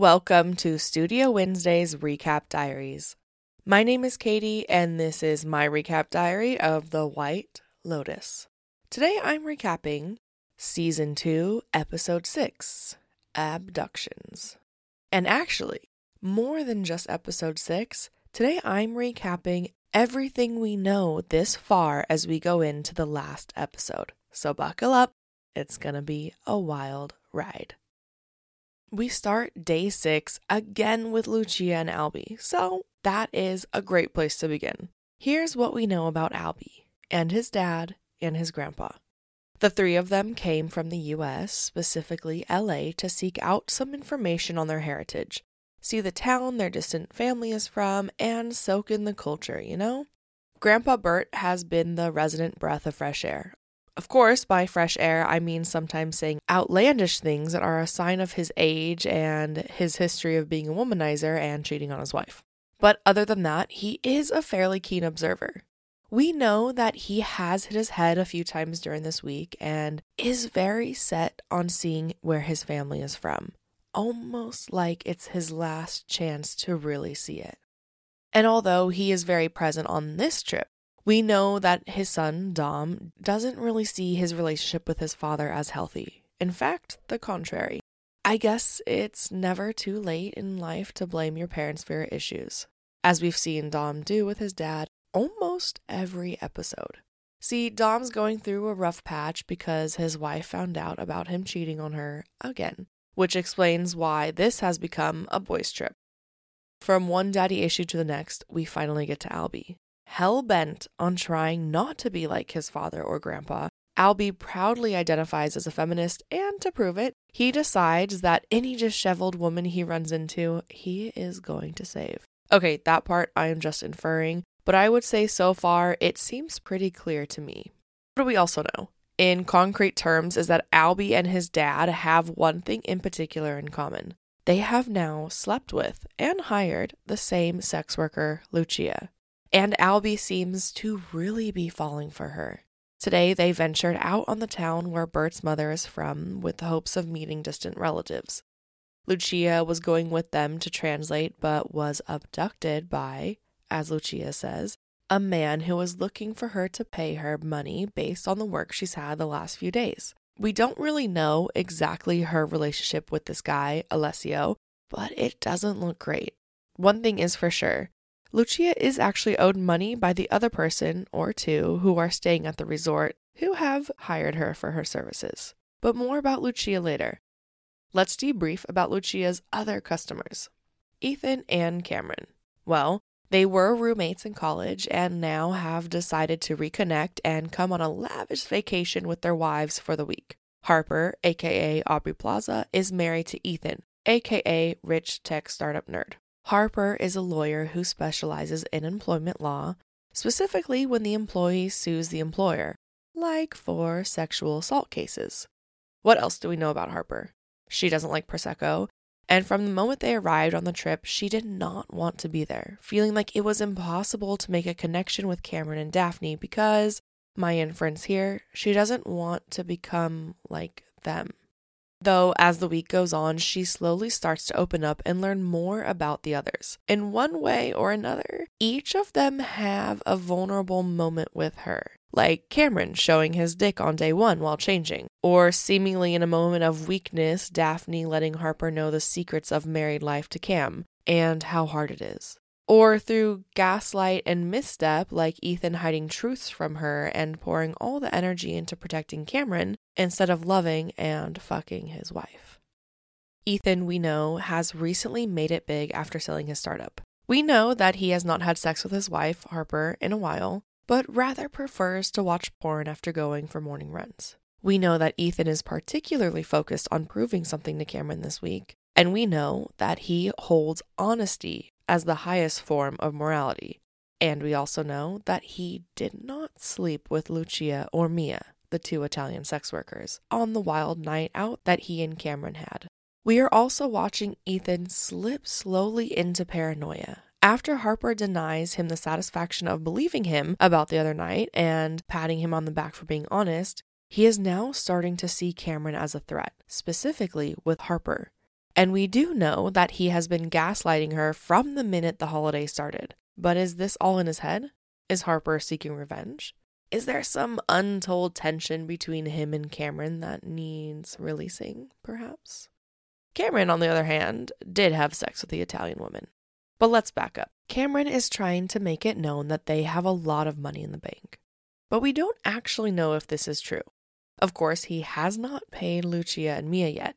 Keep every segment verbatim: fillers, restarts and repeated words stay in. Welcome to Studio Wednesday's Recap Diaries. My name is Katie, and this is my recap diary of The White Lotus. Today I'm recapping Season two, Episode six, Abductions. And actually, more than just Episode six, today I'm recapping everything we know this far as we go into the last episode. So buckle up, it's gonna be a wild ride. We start day six again with Lucia and Albie, so that is a great place to begin. Here's what we know about Albie and his dad and his grandpa. The three of them came from the U S, specifically L A, to seek out some information on their heritage, see the town their distant family is from, and soak in the culture, you know? Grandpa Bert has been the resident breath of fresh air. Of course, by fresh air, I mean sometimes saying outlandish things that are a sign of his age and his history of being a womanizer and cheating on his wife. But other than that, he is a fairly keen observer. We know that he has hit his head a few times during this week and is very set on seeing where his family is from, almost like it's his last chance to really see it. And although he is very present on this trip, we know that his son, Dom, doesn't really see his relationship with his father as healthy. In fact, the contrary. I guess it's never too late in life to blame your parents for your issues, as we've seen Dom do with his dad almost every episode. See, Dom's going through a rough patch because his wife found out about him cheating on her again, which explains why this has become a boys' trip. From one daddy issue to the next, we finally get to Albie. Hell-bent on trying not to be like his father or grandpa, Albie proudly identifies as a feminist, and to prove it, he decides that any disheveled woman he runs into, he is going to save. Okay, that part I am just inferring, but I would say so far, it seems pretty clear to me. What do we also know, in concrete terms, is that Albie and his dad have one thing in particular in common. They have now slept with and hired the same sex worker, Lucia. And Albie seems to really be falling for her. Today, they ventured out on the town where Bert's mother is from with the hopes of meeting distant relatives. Lucia was going with them to translate, but was abducted by, as Lucia says, a man who was looking for her to pay her money based on the work she's had the last few days. We don't really know exactly her relationship with this guy, Alessio, but it doesn't look great. One thing is for sure. Lucia is actually owed money by the other person or two who are staying at the resort who have hired her for her services. But more about Lucia later. Let's debrief about Lucia's other customers, Ethan and Cameron. Well, they were roommates in college and now have decided to reconnect and come on a lavish vacation with their wives for the week. Harper, aka Aubrey Plaza, is married to Ethan, aka Rich Tech Startup Nerd. Harper is a lawyer who specializes in employment law, specifically when the employee sues the employer, like for sexual assault cases. What else do we know about Harper? She doesn't like Prosecco, and from the moment they arrived on the trip, she did not want to be there, feeling like it was impossible to make a connection with Cameron and Daphne because, my inference here, she doesn't want to become like them. Though, as the week goes on, she slowly starts to open up and learn more about the others. In one way or another, each of them have a vulnerable moment with her, like Cameron showing his dick on day one while changing, or seemingly in a moment of weakness, Daphne letting Harper know the secrets of married life to Cam and how hard it is. Or through gaslight and misstep, like Ethan hiding truths from her and pouring all the energy into protecting Cameron instead of loving and fucking his wife. Ethan, we know, has recently made it big after selling his startup. We know that he has not had sex with his wife, Harper, in a while, but rather prefers to watch porn after going for morning runs. We know that Ethan is particularly focused on proving something to Cameron this week, and we know that he holds honesty as the highest form of morality. And we also know that he did not sleep with Lucia or Mia, the two Italian sex workers, on the wild night out that he and Cameron had. We are also watching Ethan slip slowly into paranoia. After Harper denies him the satisfaction of believing him about the other night and patting him on the back for being honest, he is now starting to see Cameron as a threat, specifically with Harper. And we do know that he has been gaslighting her from the minute the holiday started. But is this all in his head? Is Harper seeking revenge? Is there some untold tension between him and Cameron that needs releasing, perhaps? Cameron, on the other hand, did have sex with the Italian woman. But let's back up. Cameron is trying to make it known that they have a lot of money in the bank. But we don't actually know if this is true. Of course, he has not paid Lucia and Mia yet.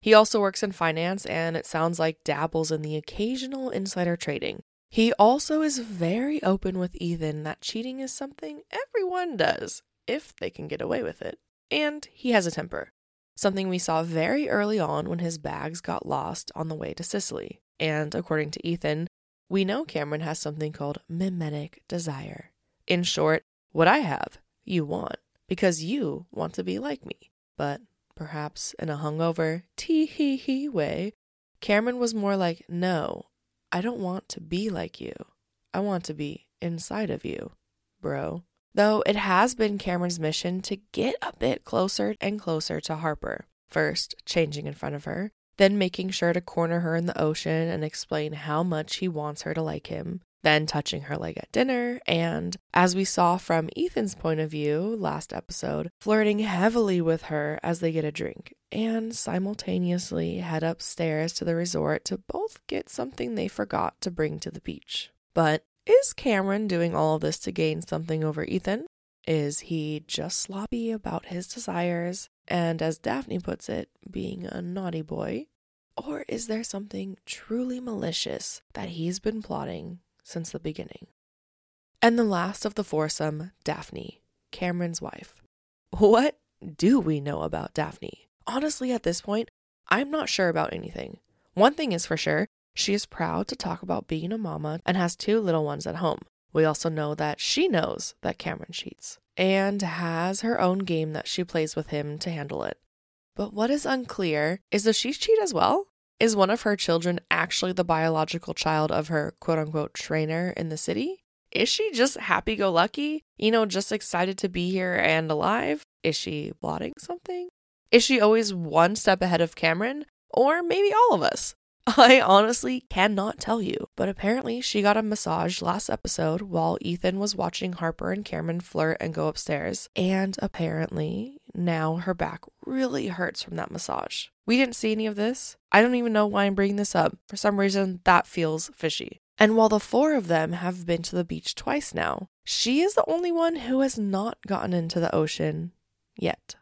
He also works in finance and it sounds like dabbles in the occasional insider trading. He also is very open with Ethan that cheating is something everyone does, if they can get away with it. And he has a temper, something we saw very early on when his bags got lost on the way to Sicily. And according to Ethan, we know Cameron has something called mimetic desire. In short, what I have, you want, because you want to be like me. But perhaps in a hungover, tee-hee-hee way, Cameron was more like, no, I don't want to be like you. I want to be inside of you, bro. Though it has been Cameron's mission to get a bit closer and closer to Harper. First, changing in front of her, then making sure to corner her in the ocean and explain how much he wants her to like him, then touching her leg at dinner, and, as we saw from Ethan's point of view last episode, flirting heavily with her as they get a drink, and simultaneously head upstairs to the resort to both get something they forgot to bring to the beach. But is Cameron doing all of this to gain something over Ethan? Is he just sloppy about his desires, and as Daphne puts it, being a naughty boy? Or is there something truly malicious that he's been plotting since the beginning? And the last of the foursome, Daphne, Cameron's wife. What do we know about Daphne? Honestly, at this point, I'm not sure about anything. One thing is for sure, she is proud to talk about being a mama and has two little ones at home. We also know that she knows that Cameron cheats and has her own game that she plays with him to handle it. But what is unclear is, does she cheat as well? Is one of her children actually the biological child of her quote-unquote trainer in the city? Is she just happy-go-lucky? You know, just excited to be here and alive? Is she plotting something? Is she always one step ahead of Cameron? Or maybe all of us? I honestly cannot tell you, but apparently she got a massage last episode while Ethan was watching Harper and Cameron flirt and go upstairs, and apparently now her back really hurts from that massage. We didn't see any of this. I don't even know why I'm bringing this up. For some reason, that feels fishy. And while the four of them have been to the beach twice now, she is the only one who has not gotten into the ocean yet.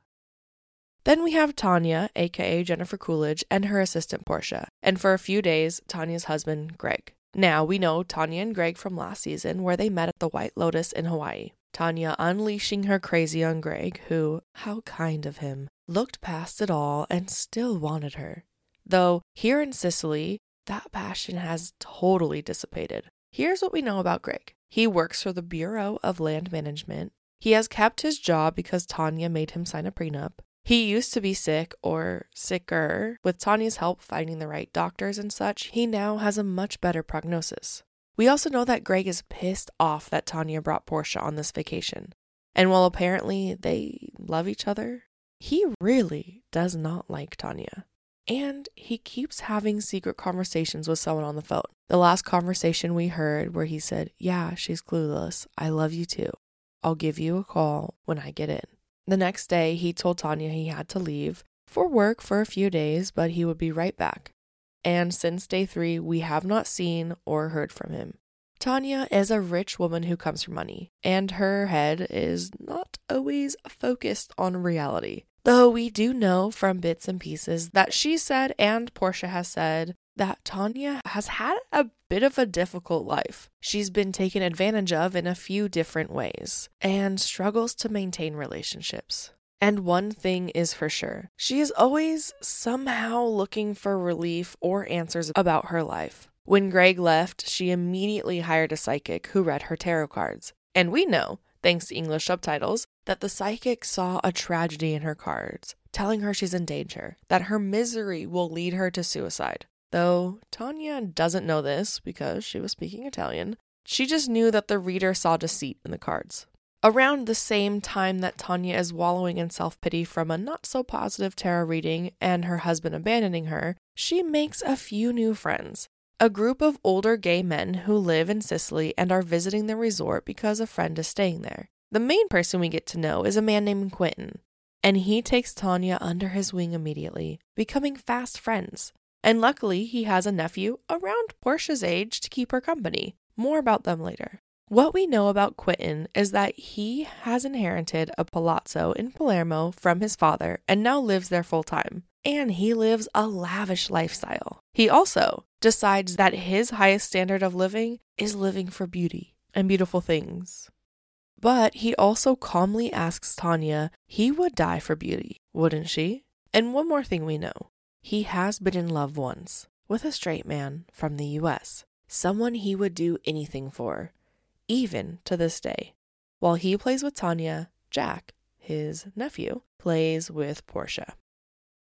Then we have Tanya, aka Jennifer Coolidge, and her assistant Portia, and for a few days, Tanya's husband, Greg. Now, we know Tanya and Greg from last season, where they met at the White Lotus in Hawaii. Tanya unleashing her crazy on Greg, who, how kind of him, looked past it all and still wanted her. Though, here in Sicily, that passion has totally dissipated. Here's what we know about Greg. He works for the Bureau of Land Management. He has kept his job because Tanya made him sign a prenup. He used to be sick, or sicker. With Tanya's help finding the right doctors and such, he now has a much better prognosis. We also know that Greg is pissed off that Tanya brought Portia on this vacation. And while apparently they love each other, he really does not like Tanya. And he keeps having secret conversations with someone on the phone. The last conversation we heard where he said, yeah, she's clueless. I love you too. I'll give you a call when I get in. The next day, he told Tanya he had to leave for work for a few days, but he would be right back. And since day three, we have not seen or heard from him. Tanya is a rich woman who comes for money, and her head is not always focused on reality. Though we do know from bits and pieces that she said, and Portia has said, that Tanya has had a bit of a difficult life. She's been taken advantage of in a few different ways and struggles to maintain relationships. And one thing is for sure, she is always somehow looking for relief or answers about her life. When Greg left, she immediately hired a psychic who read her tarot cards. And we know, thanks to English subtitles, that the psychic saw a tragedy in her cards, telling her she's in danger, that her misery will lead her to suicide. Though Tanya doesn't know this because she was speaking Italian, she just knew that the reader saw deceit in the cards. Around the same time that Tanya is wallowing in self-pity from a not-so-positive tarot reading and her husband abandoning her, she makes a few new friends. A group of older gay men who live in Sicily and are visiting the resort because a friend is staying there. The main person we get to know is a man named Quentin, and he takes Tanya under his wing immediately, becoming fast friends. And luckily, he has a nephew around Portia's age to keep her company. More about them later. What we know about Quentin is that he has inherited a palazzo in Palermo from his father and now lives there full time. And he lives a lavish lifestyle. He also decides that his highest standard of living is living for beauty and beautiful things. But he also calmly asks Tanya, he would die for beauty, wouldn't she? And one more thing we know. He has been in love once with a straight man from the U S, someone he would do anything for. Even to this day. While he plays with Tanya, Jack, his nephew, plays with Portia.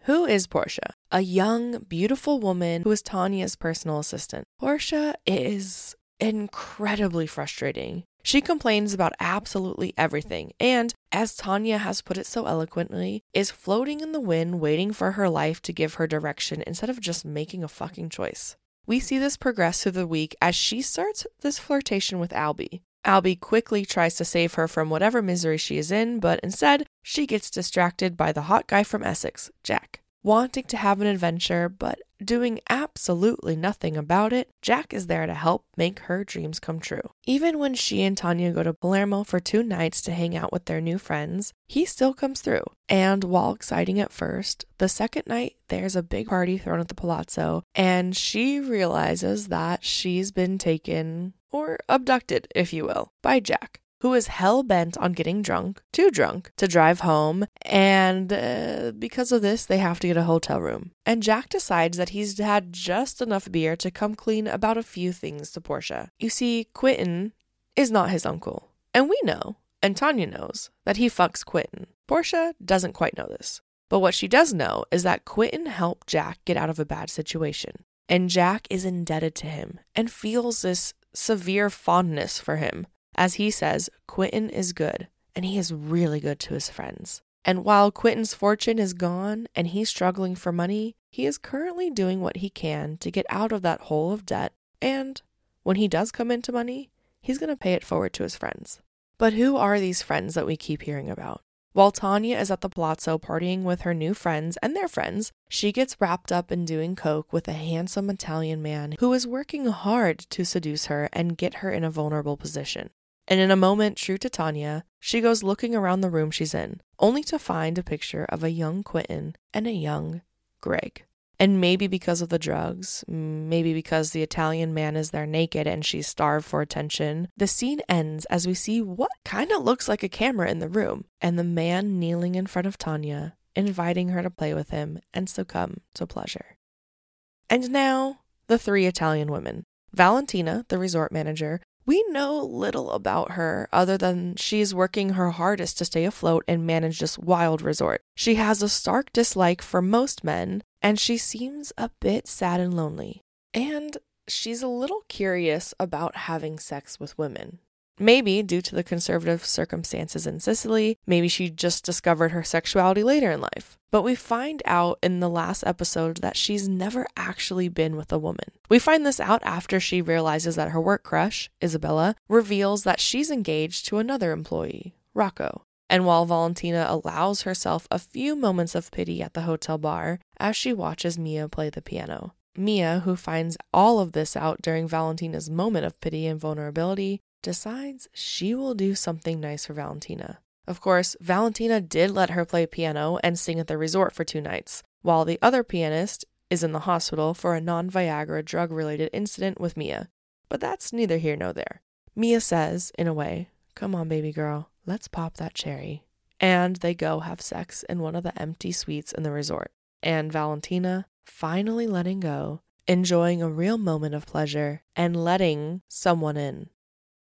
Who is Portia? A young, beautiful woman who is Tanya's personal assistant. Portia is incredibly frustrating. She complains about absolutely everything and, as Tanya has put it so eloquently, is floating in the wind waiting for her life to give her direction instead of just making a fucking choice. We see this progress through the week as she starts this flirtation with Albie. Albie quickly tries to save her from whatever misery she is in, but instead, she gets distracted by the hot guy from Essex, Jack. Wanting to have an adventure, but doing absolutely nothing about it, Jack is there to help make her dreams come true. Even when she and Tanya go to Palermo for two nights to hang out with their new friends, he still comes through. And while exciting at first, the second night there's a big party thrown at the palazzo, and she realizes that she's been taken, or abducted, if you will, by Jack, who is hell-bent on getting drunk, too drunk, to drive home, and uh, because of this, they have to get a hotel room. And Jack decides that he's had just enough beer to come clean about a few things to Portia. You see, Quentin is not his uncle. And we know, and Tanya knows, that he fucks Quentin. Portia doesn't quite know this. But what she does know is that Quentin helped Jack get out of a bad situation. And Jack is indebted to him and feels this severe fondness for him. As he says, Quentin is good, and he is really good to his friends. And while Quentin's fortune is gone and he's struggling for money, he is currently doing what he can to get out of that hole of debt, and when he does come into money, he's going to pay it forward to his friends. But who are these friends that we keep hearing about? While Tanya is at the palazzo partying with her new friends and their friends, she gets wrapped up in doing coke with a handsome Italian man who is working hard to seduce her and get her in a vulnerable position. And in a moment true to Tanya, she goes looking around the room she's in, only to find a picture of a young Quentin and a young Greg. And maybe because of the drugs, maybe because the Italian man is there naked and she's starved for attention, the scene ends as we see what kind of looks like a camera in the room, and the man kneeling in front of Tanya, inviting her to play with him and succumb to pleasure. And now, the three Italian women. Valentina, the resort manager. We know little about her other than she's working her hardest to stay afloat and manage this wild resort. She has a stark dislike for most men, and she seems a bit sad and lonely. And she's a little curious about having sex with women. Maybe due to the conservative circumstances in Sicily, maybe she just discovered her sexuality later in life. But we find out in the last episode that she's never actually been with a woman. We find this out after she realizes that her work crush, Isabella, reveals that she's engaged to another employee, Rocco. And while Valentina allows herself a few moments of pity at the hotel bar as she watches Mia play the piano. Mia, who finds all of this out during Valentina's moment of pity and vulnerability, decides she will do something nice for Valentina. Of course, Valentina did let her play piano and sing at the resort for two nights, while the other pianist is in the hospital for a non-Viagra drug-related incident with Mia. But that's neither here nor there. Mia says, in a way, "Come on, baby girl, let's pop that cherry." And they go have sex in one of the empty suites in the resort. And Valentina, finally letting go, enjoying a real moment of pleasure, and letting someone in.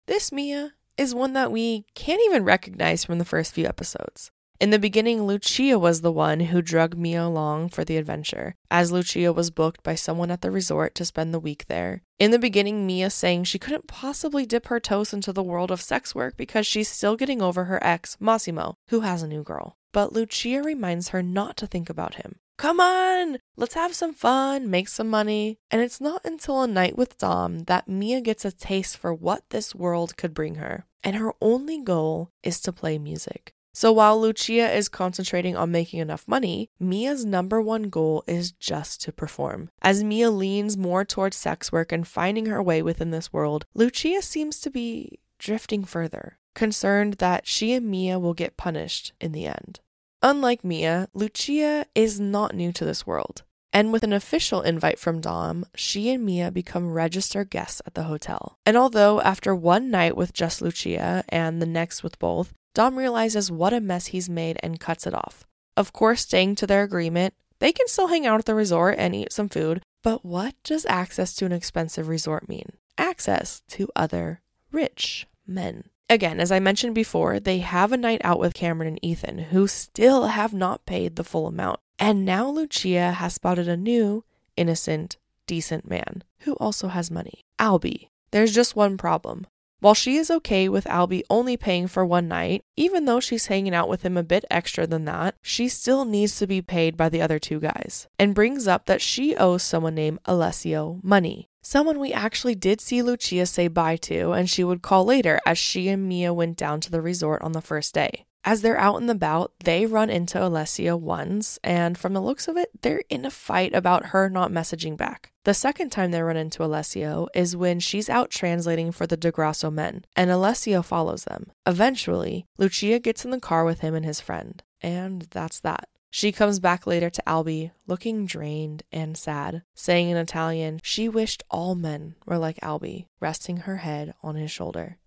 This Mia is one that we can't even recognize from the first few episodes. In the beginning, Lucia was the one who dragged Mia along for the adventure, as Lucia was booked by someone at the resort to spend the week there. In the beginning, Mia saying she couldn't possibly dip her toes into the world of sex work because she's still getting over her ex, Massimo, who has a new girl. But Lucia reminds her not to think about him. Come on, let's have some fun, make some money. And it's not until a night with Dom that Mia gets a taste for what this world could bring her. And her only goal is to play music. So while Lucia is concentrating on making enough money, Mia's number one goal is just to perform. As Mia leans more towards sex work and finding her way within this world, Lucia seems to be drifting further, concerned that she and Mia will get punished in the end. Unlike Mia, Lucia is not new to this world. And with an official invite from Dom, she and Mia become registered guests at the hotel. And although after one night with just Lucia and the next with both, Dom realizes what a mess he's made and cuts it off. Of course, staying to their agreement, they can still hang out at the resort and eat some food, but what does access to an expensive resort mean? Access to other rich men. Again, as I mentioned before, they have a night out with Cameron and Ethan, who still have not paid the full amount. And now Lucia has spotted a new, innocent, decent man, who also has money. Albie. There's just one problem. While she is okay with Albie only paying for one night, even though she's hanging out with him a bit extra than that, she still needs to be paid by the other two guys, and brings up that she owes someone named Alessio money. Someone we actually did see Lucia say bye to, and she would call later as she and Mia went down to the resort on the first day. As they're out and about, they run into Alessio once, and from the looks of it, they're in a fight about her not messaging back. The second time they run into Alessio is when she's out translating for the DeGrasso men, and Alessio follows them. Eventually, Lucia gets in the car with him and his friend, and that's that. She comes back later to Albie, looking drained and sad, saying in Italian, she wished all men were like Albie, resting her head on his shoulder.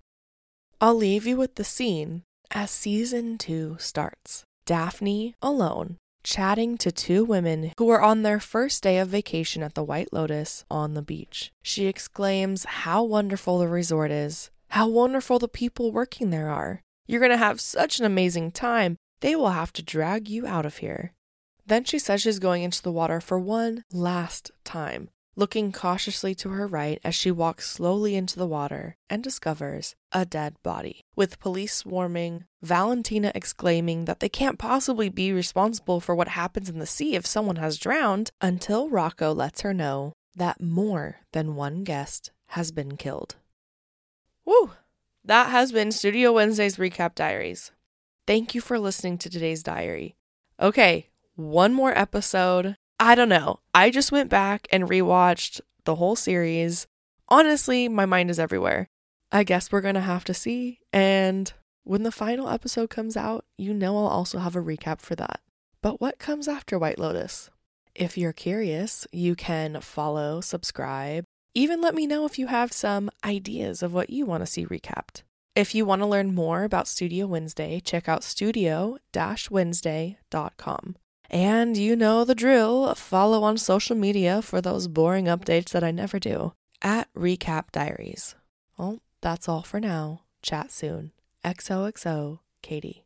I'll leave you with the scene as season two starts. Daphne, alone, chatting to two women who are on their first day of vacation at the White Lotus on the beach. She exclaims how wonderful the resort is, how wonderful the people working there are. You're going to have such an amazing time. They will have to drag you out of here. Then she says she's going into the water for one last time, looking cautiously to her right as she walks slowly into the water and discovers a dead body. With police swarming, Valentina exclaiming that they can't possibly be responsible for what happens in the sea if someone has drowned, until Rocco lets her know that more than one guest has been killed. Woo! That has been Studio Wednesday's Recap Diaries. Thank you for listening to today's diary. Okay, one more episode. I don't know. I just went back and rewatched the whole series. Honestly, my mind is everywhere. I guess we're going to have to see. And when the final episode comes out, you know I'll also have a recap for that. But what comes after White Lotus? If you're curious, you can follow, subscribe, even let me know if you have some ideas of what you want to see recapped. If you want to learn more about Studio Wednesday, check out studio dash wednesday dot com. And you know the drill, follow on social media for those boring updates that I never do, at Recap Diaries. Well, that's all for now. Chat soon. X O X O, Katie.